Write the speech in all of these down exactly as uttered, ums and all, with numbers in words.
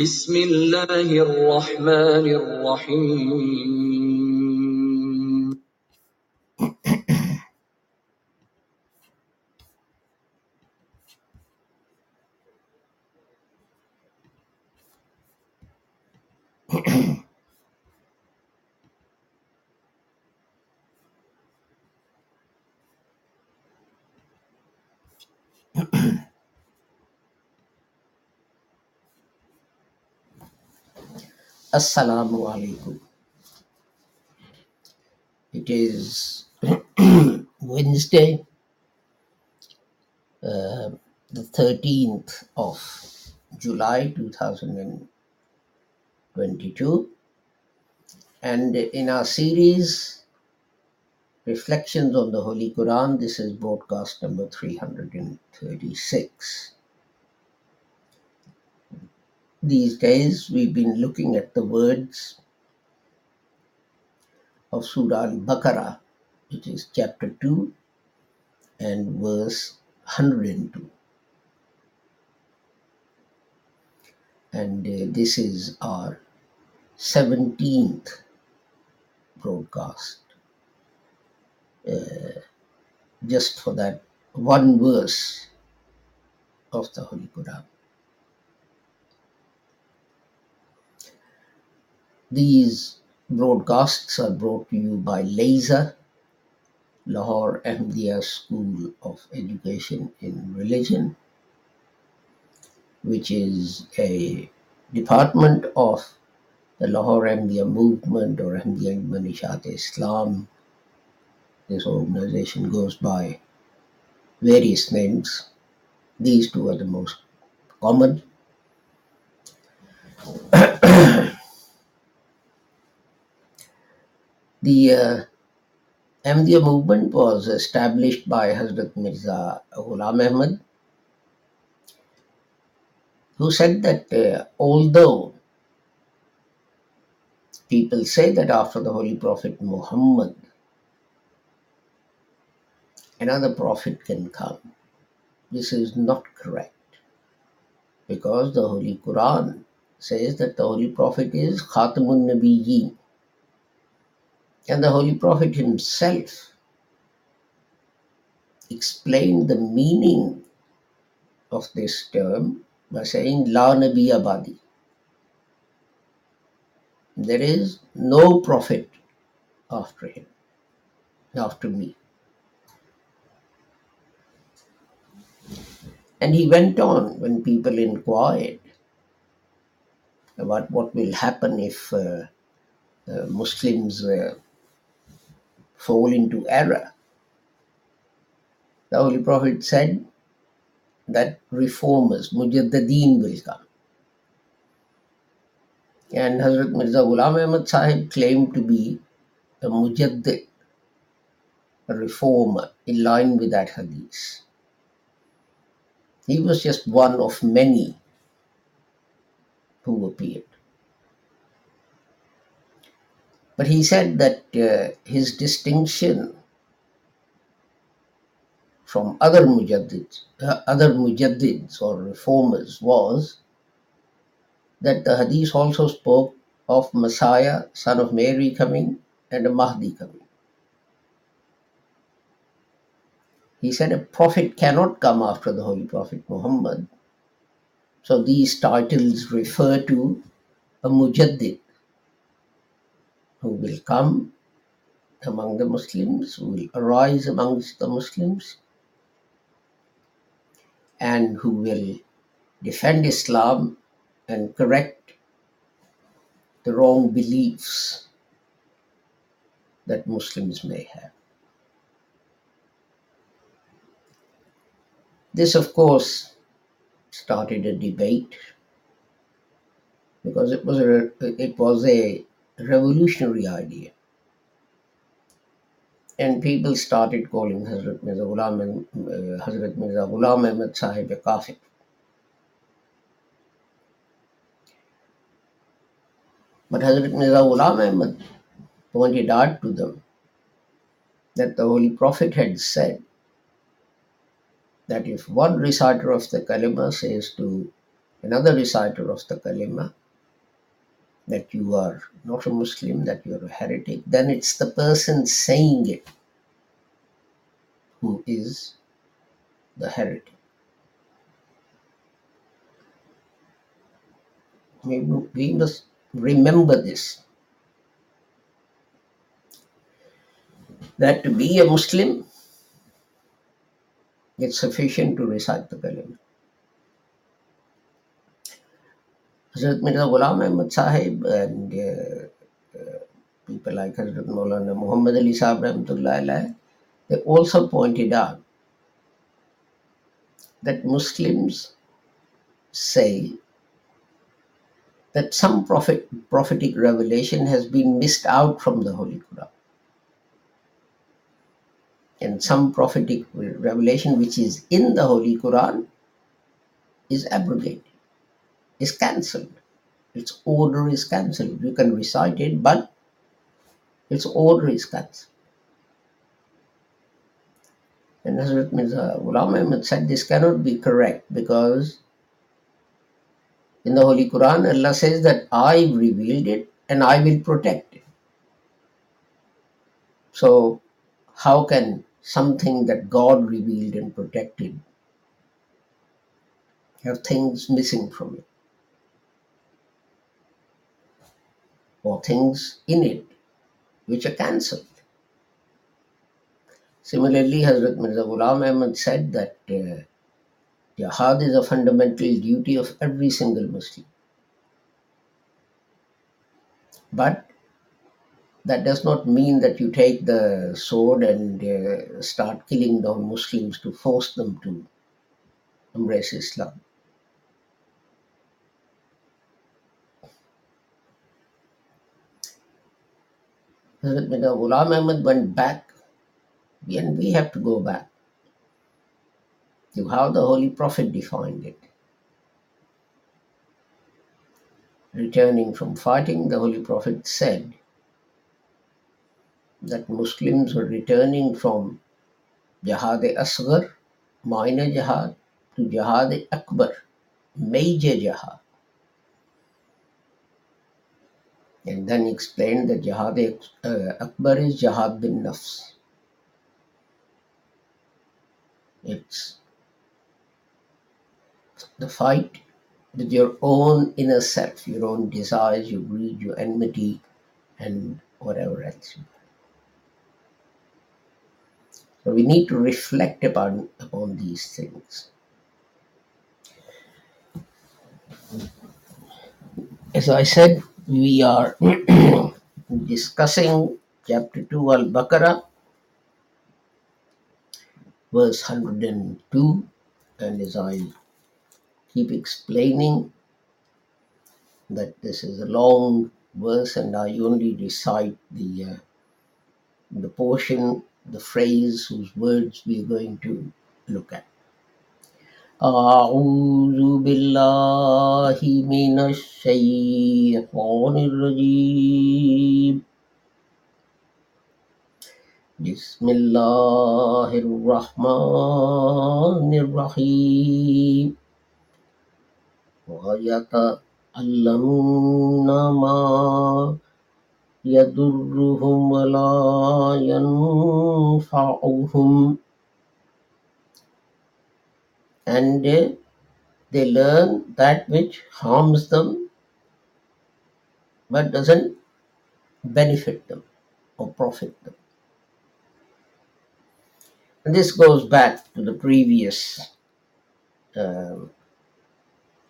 بسم الله الرحمن الرحيم Assalamu alaikum. It is Wednesday, uh, the thirteenth of July two thousand twenty-two, and in our series Reflections on the Holy Quran, this is broadcast number three hundred thirty-six. These days we've been looking at the words of Surah Al-Baqarah, which is chapter two and verse one hundred two. And uh, this is our seventeenth broadcast, uh, just for that one verse of the Holy Quran. These broadcasts are brought to you by LASER, Lahore Ahmadiyya School of Education in Religion, which is a department of the Lahore Ahmadiyya Movement or Ahmadiyya Manishat Islam. This organization goes by various names. These two are the most common. The uh, Ahmadiyya movement was established by Hazrat Mirza Ghulam Ahmad, who said that uh, although people say that after the Holy Prophet Muhammad, another prophet can come, this is not correct, because the Holy Quran says that the Holy Prophet is Khatamun Nabiyyin. And the Holy Prophet himself explained the meaning of this term by saying, La Nabi Abadi. There is no prophet after him, after me. And he went on, when people inquired about what will happen if uh, uh, Muslims uh, fall into error, the Holy Prophet said that reformers, Mujaddideen, will come. And Hazrat Mirza Ghulam Ahmad Sahib claimed to be a Mujaddid, a reformer, in line with that hadith. He was just one of many who appeared. But he said that uh, his distinction from other mujaddids, uh, other mujaddids or reformers was that the hadith also spoke of Messiah, son of Mary, coming and a Mahdi coming. He said a prophet cannot come after the Holy Prophet Muhammad. So these titles refer to a mujaddid who will come among the Muslims, who will arise amongst the Muslims, and who will defend Islam and correct the wrong beliefs that Muslims may have. This, of course, started a debate, because it was a, it was a revolutionary idea, and people started calling Hazrat Mirza Ghulam, uh, Hazrat Mirza Ghulam Ahmad Sahib a kafir. But Hazrat Mirza Ghulam Ahmad pointed out to them that the Holy Prophet had said that if one reciter of the Kalimah says to another recital of the Kalimah, that you are not a Muslim, that you are a heretic, then it's the person saying it who is the heretic. We, we must remember this, that to be a Muslim, it's sufficient to recite the Kalimah. Hazrat Mirza Ghulam Ahmad Sahib and uh, uh, people like Hazrat Maulana Muhammad Ali Sahib, they also pointed out that Muslims say that some prophet, prophetic revelation has been missed out from the Holy Quran. And some prophetic revelation which is in the Holy Quran is abrogated, is cancelled. Its order is cancelled. You can recite it, but its order is cancelled. And Hazrat Mirza Ghulam Ahmad said this cannot be correct, because in the Holy Quran, Allah says that I revealed it and I will protect it. So, how can something that God revealed and protected have things missing from it, or things in it which are cancelled? Similarly, Hazrat Mirza Ghulam Ahmad said that uh, jihad is a fundamental duty of every single Muslim. But that does not mean that you take the sword and uh, start killing non-Muslims to force them to embrace Islam. Hazrat Mirza Ghulam Ahmad went back, and we have to go back to how the Holy Prophet defined it. Returning from fighting, the Holy Prophet said that Muslims were returning from Jihad-e-Asgar, minor jihad, to Jihad-e-Akbar, major jihad. And then explained that Jihad-e-Akbar is jihad bin nafs. It's the fight with your own inner self, your own desires, your greed, your enmity, and whatever else. So we need to reflect upon, upon these things. As I said, we are discussing chapter two Al-Baqarah, verse one hundred two, and as I keep explaining that this is a long verse and I only recite the uh, the portion, the phrase whose words we are going to look at. A'udhu billahi minash shaytanir rajeem. Bismillahir Rahmanir Rahim. Wa yata'allamuna ma yadurruhum wa la yanfa'uhum. And they, they learn that which harms them but doesn't benefit them or profit them. And this goes back to the previous uh,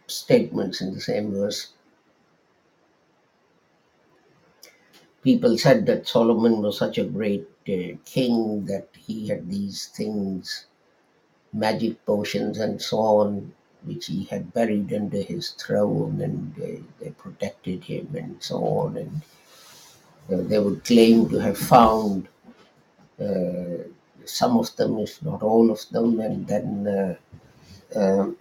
statements in the same verse. People said that Solomon was such a great uh, king that he had these things, magic potions and so on, which he had buried under his throne, and they, they protected him and so on. And uh, they would claim to have found uh, some of them, if not all of them, and then uh, uh,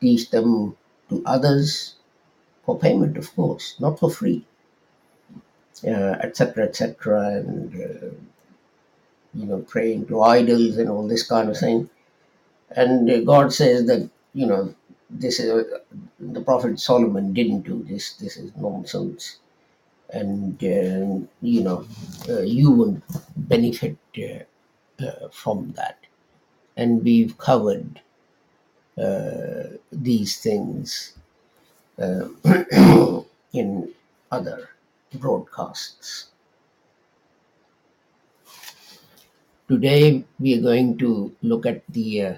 teach them to others for payment, of course, not for free, etc., uh, et cetera, and uh, you know, praying to idols and all this kind of thing. And God says that, you know, this is, uh, the Prophet Solomon didn't do this. This is nonsense. And, uh, you know, uh, you won't benefit uh, uh, from that. And we've covered uh, these things uh, in other broadcasts. Today we are going to look at the uh,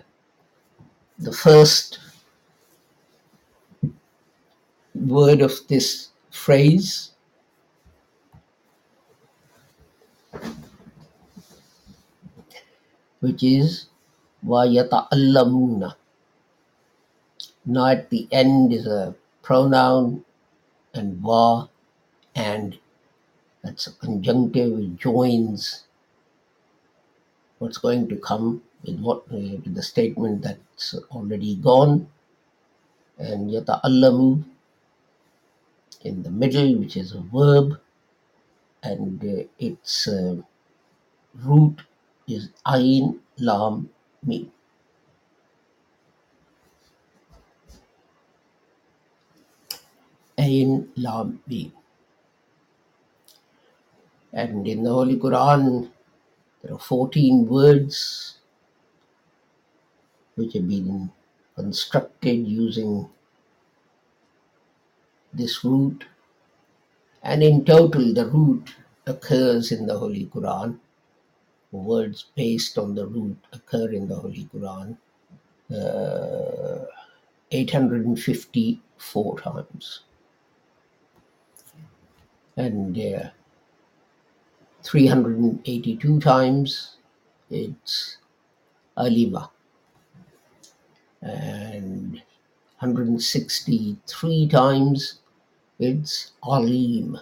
the first word of this phrase, which is وَيَتَعَلَّمُونَ. Now at the end is a pronoun, and wa, and that's a conjunctive which joins what's going to come with what uh, with the statement that's already gone. And yata'allamu in the middle, which is a verb, and uh, its uh, root is ayn lam mim. Ayn lam mim. And in the Holy Quran, there are fourteen words which have been constructed using this root, and in total the root occurs in the Holy Quran. Words based on the root occur in the Holy Quran uh, eight hundred fifty-four times, and uh, three hundred eighty-two times it's Alima, and one hundred sixty-three times it's Alim,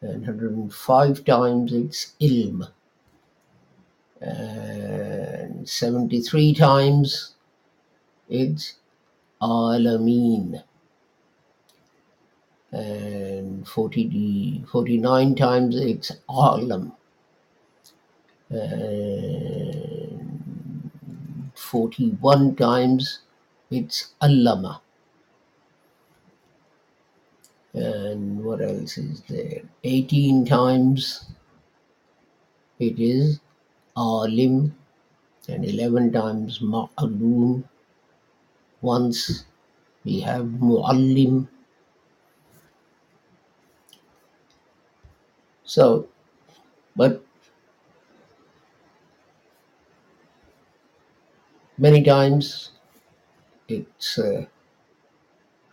and one hundred five times it's Ilm, and seventy-three times it's Alameen, and forty, forty-nine times it's Alam, and forty-one times it's Allama. And what else is there? eighteen times it is Alim, and eleven times Ma'alum. Once we have Mu'allim. So, but many times its uh,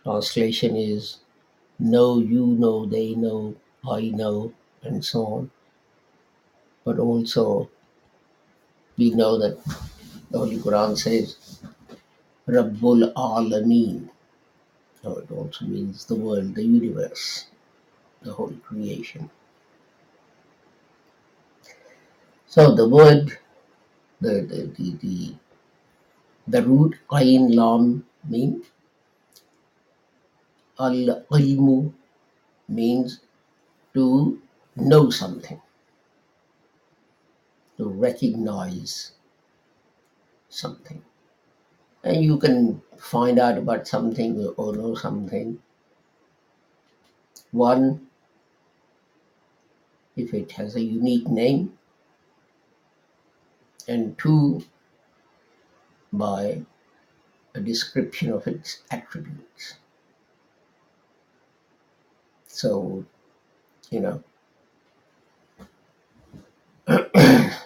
translation is know, you know, they know, I know, and so on. But also we know that the Holy Quran says Rabbul Alameen. So it also means the world, the universe, the whole creation. So the word, the the the the, the root ayn lam mim. Al ilmu means to know something, to recognize something, and you can find out about something or know something. One, if it has a unique name. And two, by a description of its attributes. So, you know,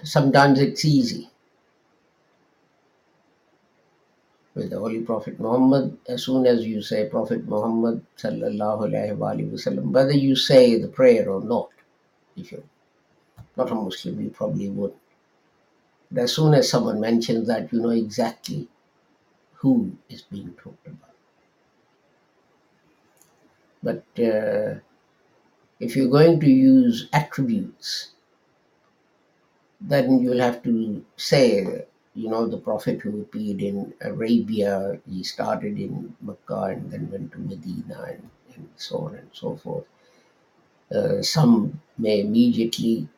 sometimes it's easy. With the Holy Prophet Muhammad, as soon as you say Prophet Muhammad sallallahu alaihi wasallam, whether you say the prayer or not, if you're not a Muslim, you probably would. But as soon as someone mentions that, you know exactly who is being talked about. But uh, if you're going to use attributes, then you'll have to say, you know, the Prophet who appeared in Arabia, he started in Mecca and then went to Medina, and, and so on and so forth. Uh, some may immediately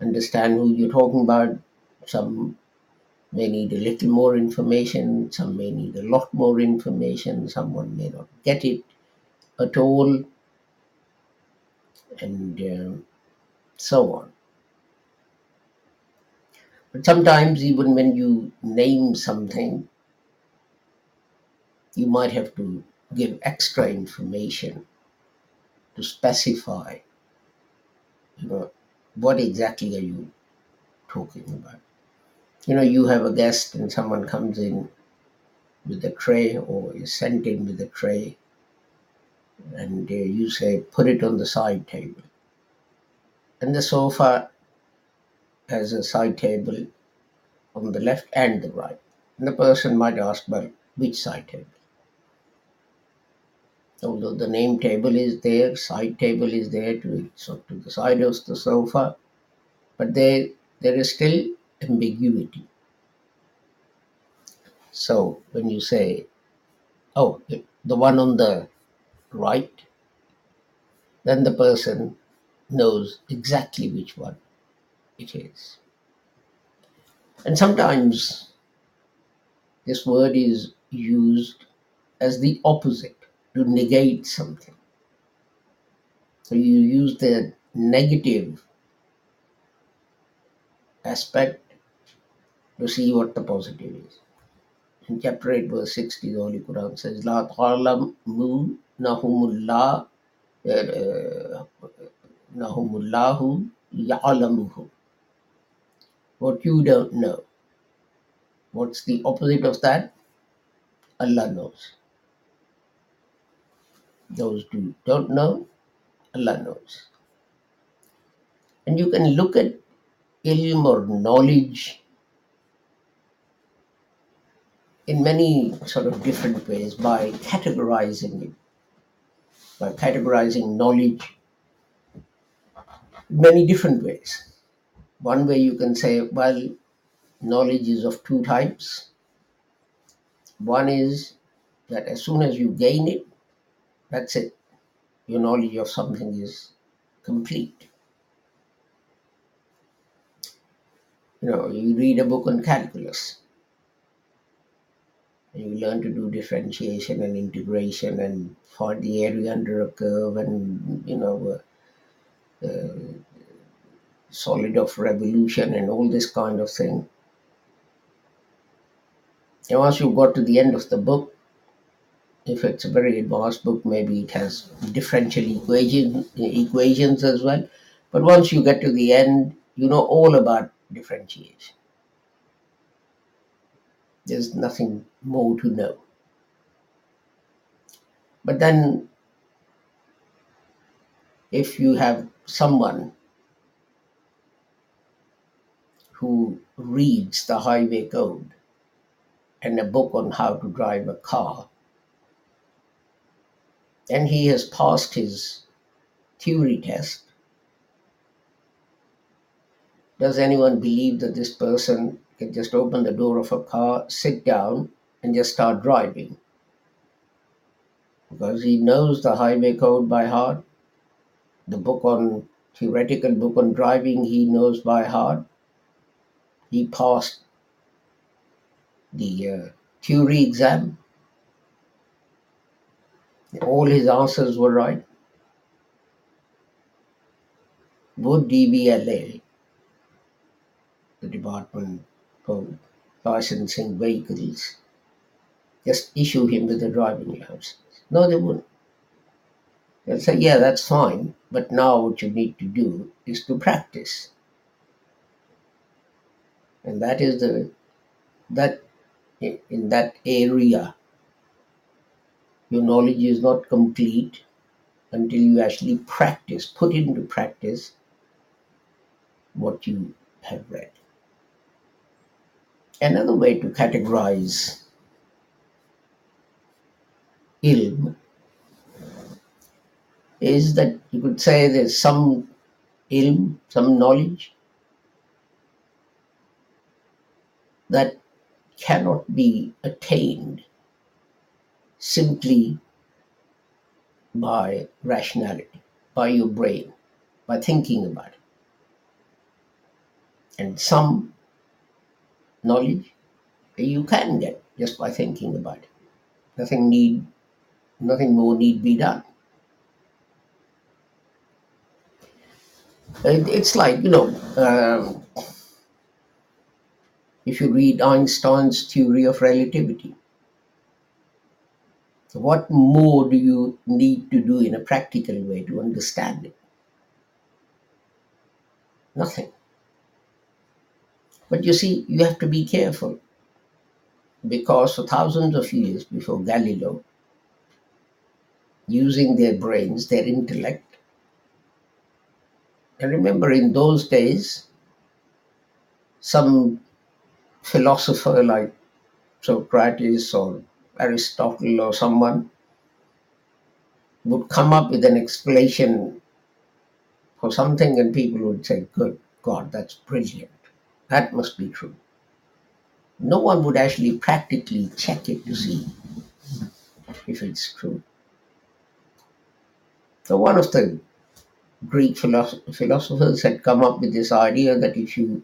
understand who you're talking about, some may need a little more information, some may need a lot more information, someone may not get it at all, and uh, so on. But sometimes even when you name something, you might have to give extra information to specify, you know, what exactly are you talking about. You know, you have a guest and someone comes in with a tray or is sent in with a tray, and uh, you say, put it on the side table. And the sofa has a side table on the left and the right. And the person might ask, well, which side table? Although the name table is there, side table is there to, so to the side of the sofa, but there, there is still ambiguity. So when you say, oh, the one on the right, then the person knows exactly which one it is. And sometimes this word is used as the opposite, to negate something. So you use the negative aspect to see what the positive is. In chapter eight, verse sixty, the Holy Quran says, La ta'lam mu nahumullah nahumullahu ya'alamuhu. What you don't know. What's the opposite of that? Allah knows. Those who don't know, Allah knows. And you can look at ilm or knowledge in many sort of different ways by categorizing it, by categorizing knowledge in many different ways. One way you can say, well, knowledge is of two types. One is that as soon as you gain it, that's it. Your knowledge of something is complete. You know, you read a book on calculus, and you learn to do differentiation and integration and find the area under a curve and, you know, uh, uh, solid of revolution and all this kind of thing. And once you got to the end of the book, if it's a very advanced book, maybe it has differential equation, equations as well. But once you get to the end, you know all about differentiation. There's nothing more to know. But then, if you have someone who reads the highway code and a book on how to drive a car, and he has passed his theory test, does anyone believe that this person can just open the door of a car, sit down, and just start driving? Because he knows the highway code by heart, the book on, theoretical book on driving he knows by heart. He passed the uh, theory exam. All his answers were right. Would D B L A, the Department for Licensing Vehicles, just issue him with a driving license? No, they wouldn't. They'll say, yeah, that's fine, but now what you need to do is to practice. And that is the, that, in that area, your knowledge is not complete until you actually practice, put into practice what you have read. Another way to categorize ilm is that you could say there's some ilm, some knowledge that cannot be attained simply by rationality, by your brain, by thinking about it. And some knowledge you can get just by thinking about it. Nothing need, nothing more need be done. It, it's like, you know, um, if you read Einstein's theory of relativity, what more do you need to do in a practical way to understand it? Nothing. But you see, you have to be careful, because for thousands of years before Galileo, using their brains, their intellect, and remember in those days, some philosopher like Socrates or Aristotle or someone would come up with an explanation for something and people would say, good God, that's brilliant. That must be true. No one would actually practically check it to see if it's true. So one of the Greek philosoph- philosophers had come up with this idea that if you,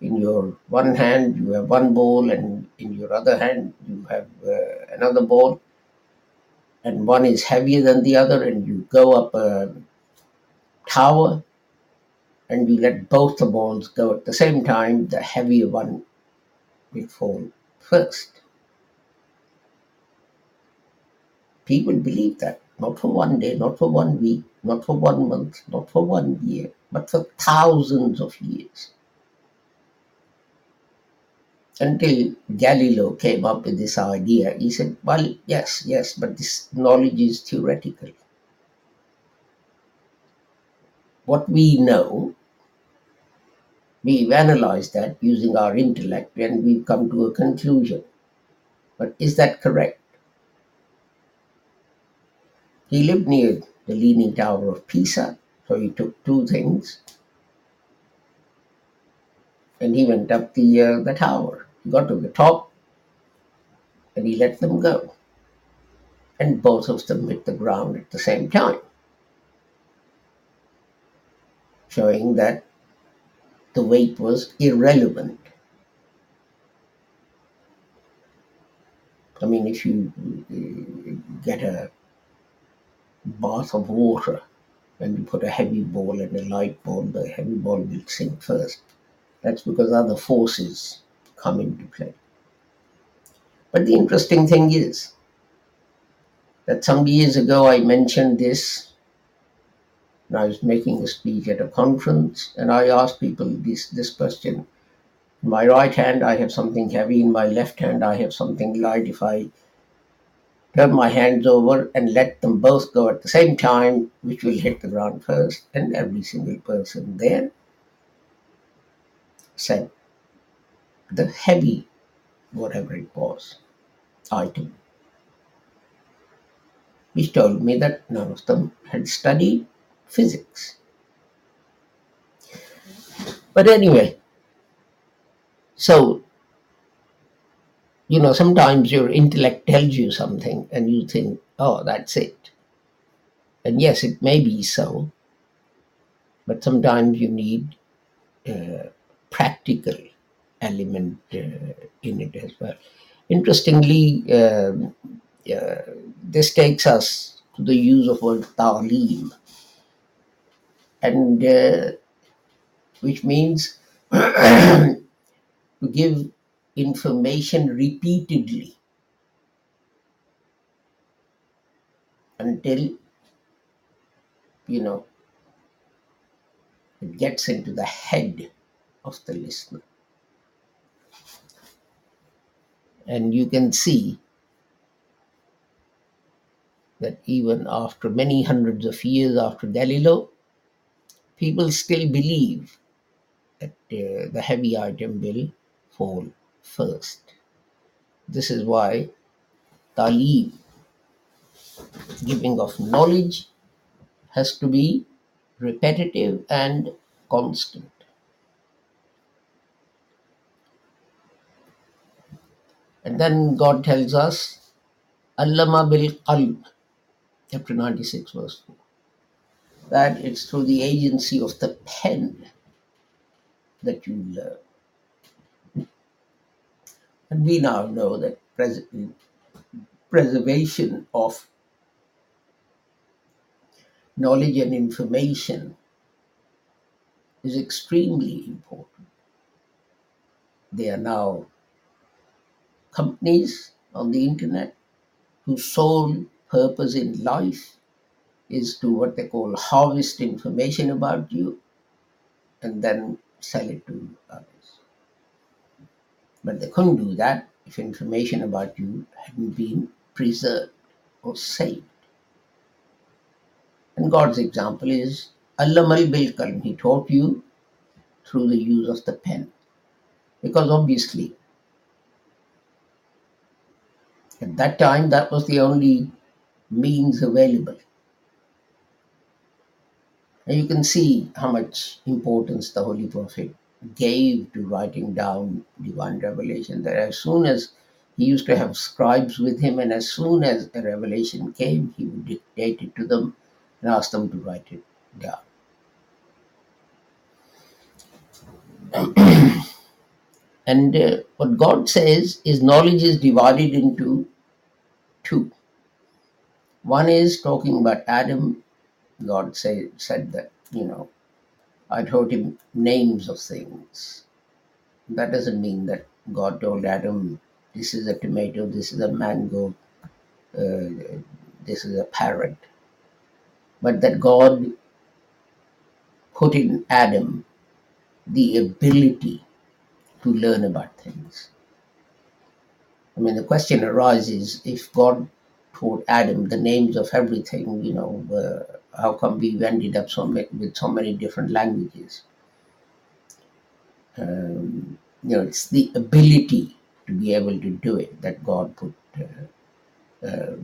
in your one hand, you have one ball, and in your other hand, you have uh, another ball, and one is heavier than the other, and you go up a tower, and you let both the balls go at the same time, the heavier one will fall first. People believe that, not for one day, not for one week, not for one month, not for one year, but for thousands of years. Until Galileo came up with this idea, he said, well, yes, yes, but this knowledge is theoretical. What we know, we've analyzed that using our intellect and we've come to a conclusion. But is that correct? He lived near the Leaning Tower of Pisa, so he took two things and he went up the, uh, the tower. He got to the top and he let them go. And both of them hit the ground at the same time, showing that the weight was irrelevant. I mean, if you get a bath of water and you put a heavy ball and a light ball, the heavy ball will sink first. That's because other forces come into play. But the interesting thing is that some years ago I mentioned this, and I was making a speech at a conference, and I asked people this, this question. In my right hand, I have something heavy. In my left hand, I have something light. If I turn my hands over and let them both go at the same time, which will hit the ground first? And every single person there said the heavy, whatever it was, item. Which told me that none of them had studied physics. But anyway, so, you know, sometimes your intellect tells you something and you think, oh, that's it. And yes, it may be so, but sometimes you need a uh, practical element uh, in it as well. Interestingly, uh, uh, this takes us to the use of word ta'aleem, and uh, which means to give information repeatedly until, you know, it gets into the head of the listener. And you can see that even after many hundreds of years after Galileo, people still believe that uh, the heavy item will fall first. This is why ta'aleem, giving of knowledge, has to be repetitive and constant. And then God tells us, Allama bil qalb, chapter ninety-six, verse four. That it's through the agency of the pen that you learn. And we now know that pres- preservation of knowledge and information is extremely important. There are now companies on the internet whose sole purpose in life is to what they call harvest information about you and then sell it to others. But they couldn't do that if information about you hadn't been preserved or saved. And God's example is Allamal bil kalam. He taught you through the use of the pen. Because obviously, at that time, that was the only means available. And you can see how much importance the Holy Prophet gave to writing down divine revelation. That as soon as he used to have scribes with him, and as soon as a revelation came, he would dictate it to them and ask them to write it down. And uh, what God says is knowledge is divided into two. One is talking about Adam. God say, said that, you know, I taught him names of things. That doesn't mean that God told Adam, this is a tomato, this is a mango, uh, this is a parrot. But that God put in Adam the ability to learn about things. I mean, the question arises, if God taught Adam the names of everything, you know, uh, how come we ended up so many, with so many different languages? Um, you know, it's the ability to be able to do it that God put uh, uh,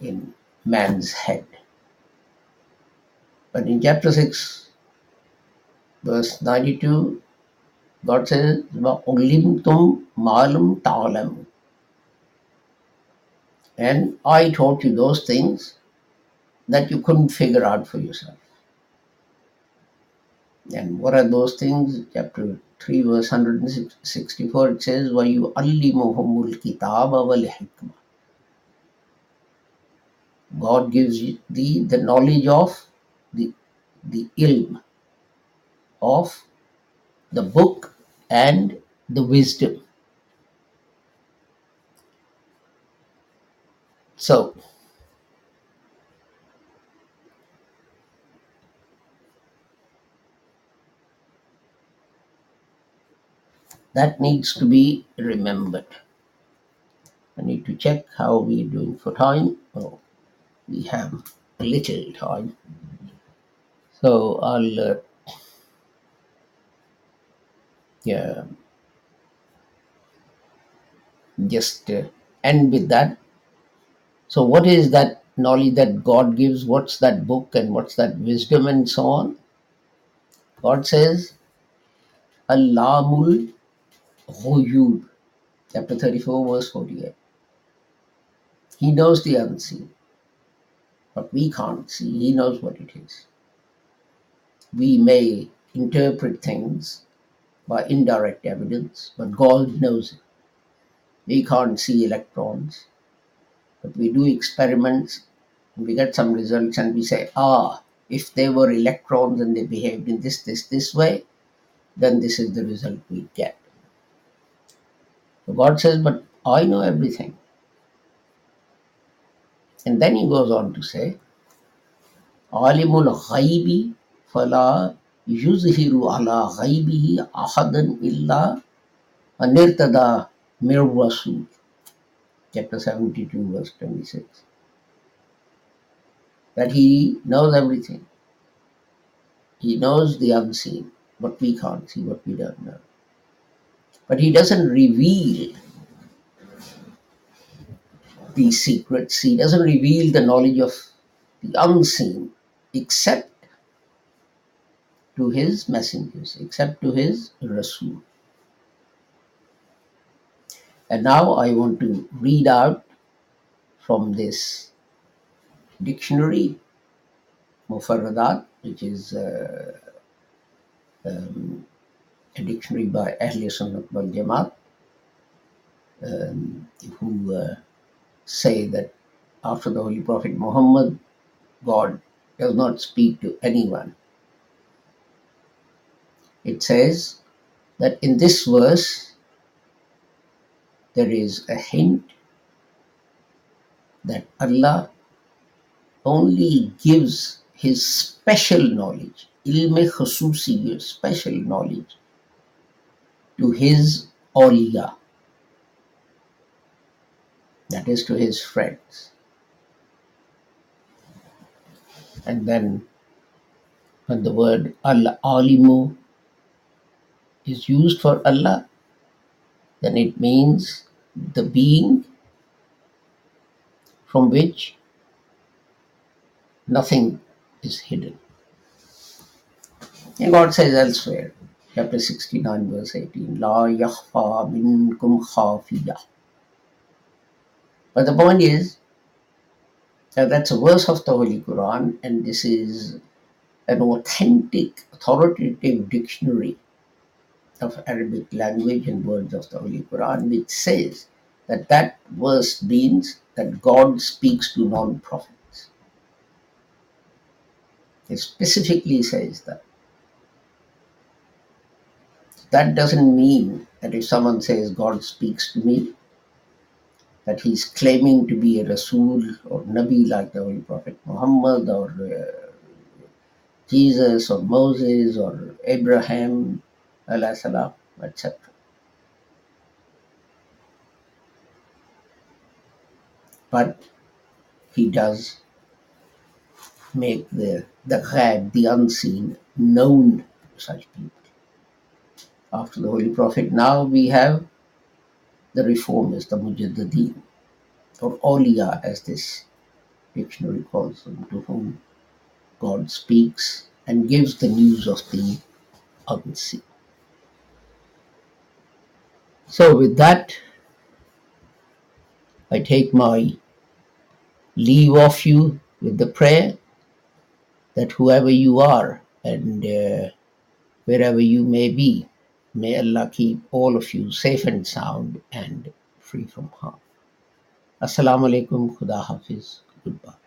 in man's head. But in chapter six, verse ninety-two, God says, وَعُلِّمْتُمْ مَعْلُمْ تَعْلَمُ. And I taught you those things that you couldn't figure out for yourself. And what are those things? Chapter three, verse one hundred sixty-four, it says, وَيُعَلِّمُهُمُ الْكِتَابَ وَالْحِكْمَةِ. God gives you the, the knowledge of, the, the ilm of the book and the wisdom. So, that needs to be remembered. I need to check how we're doing for time. Oh, we have a little time. So, I'll... Uh, yeah, just uh, end with that. So what is that knowledge that God gives? What's that book and what's that wisdom and so on? God says, Allamul Ghuyub, chapter thirty-four, verse forty-eight. He knows the unseen, but we can't see. He knows what it is. We may interpret things by indirect evidence, but God knows it. We can't see electrons. But we do experiments and we get some results and we say, ah, if they were electrons and they behaved in this, this, this way, then this is the result we get. So God says, but I know everything. And then he goes on to say, Alimul ghaibi fala yuzhiru ala ghaibihi ahadan illa anirtada mir rasul. Chapter seventy-two, verse twenty-six. That he knows everything. He knows the unseen, what we can't see, what we don't know. But he doesn't reveal these secrets. He doesn't reveal the knowledge of the unseen, except to his messengers, except to his Rasul. And now I want to read out from this dictionary, Mufarradat, which is uh, um, a dictionary by Ahli Sunnat Bal Jamaat, um, who uh, say that after the Holy Prophet Muhammad, God does not speak to anyone. It says that in this verse, there is a hint that Allah only gives His special knowledge, ilm-e khususi, special knowledge, to His Auliya, that is to His friends. And then when the word al-alimu is used for Allah, then it means the being from which nothing is hidden. And God says elsewhere, chapter sixty-nine, verse eighteen, La yakhfa minkum khafiyah. But the point is, now that's a verse of the Holy Quran, and this is an authentic, authoritative dictionary of Arabic language and words of the Holy Quran, which says that that verse means that God speaks to non-prophets. It specifically says that. That doesn't mean that if someone says God speaks to me, that he's claiming to be a Rasul or Nabi like the Holy Prophet Muhammad or uh, Jesus or Moses or Abraham, alayhi salam, et cetera. But he does make the the ghaib, the unseen, known to such people. After the Holy Prophet, now we have the reformers, the Mujaddideen, or Auliya as this dictionary calls them, to whom God speaks and gives the news of the unseen. So with that, I take my leave of you with the prayer that whoever you are and uh, wherever you may be, may Allah keep all of you safe and sound and free from harm. Assalamu alaikum, Khuda Hafiz, goodbye.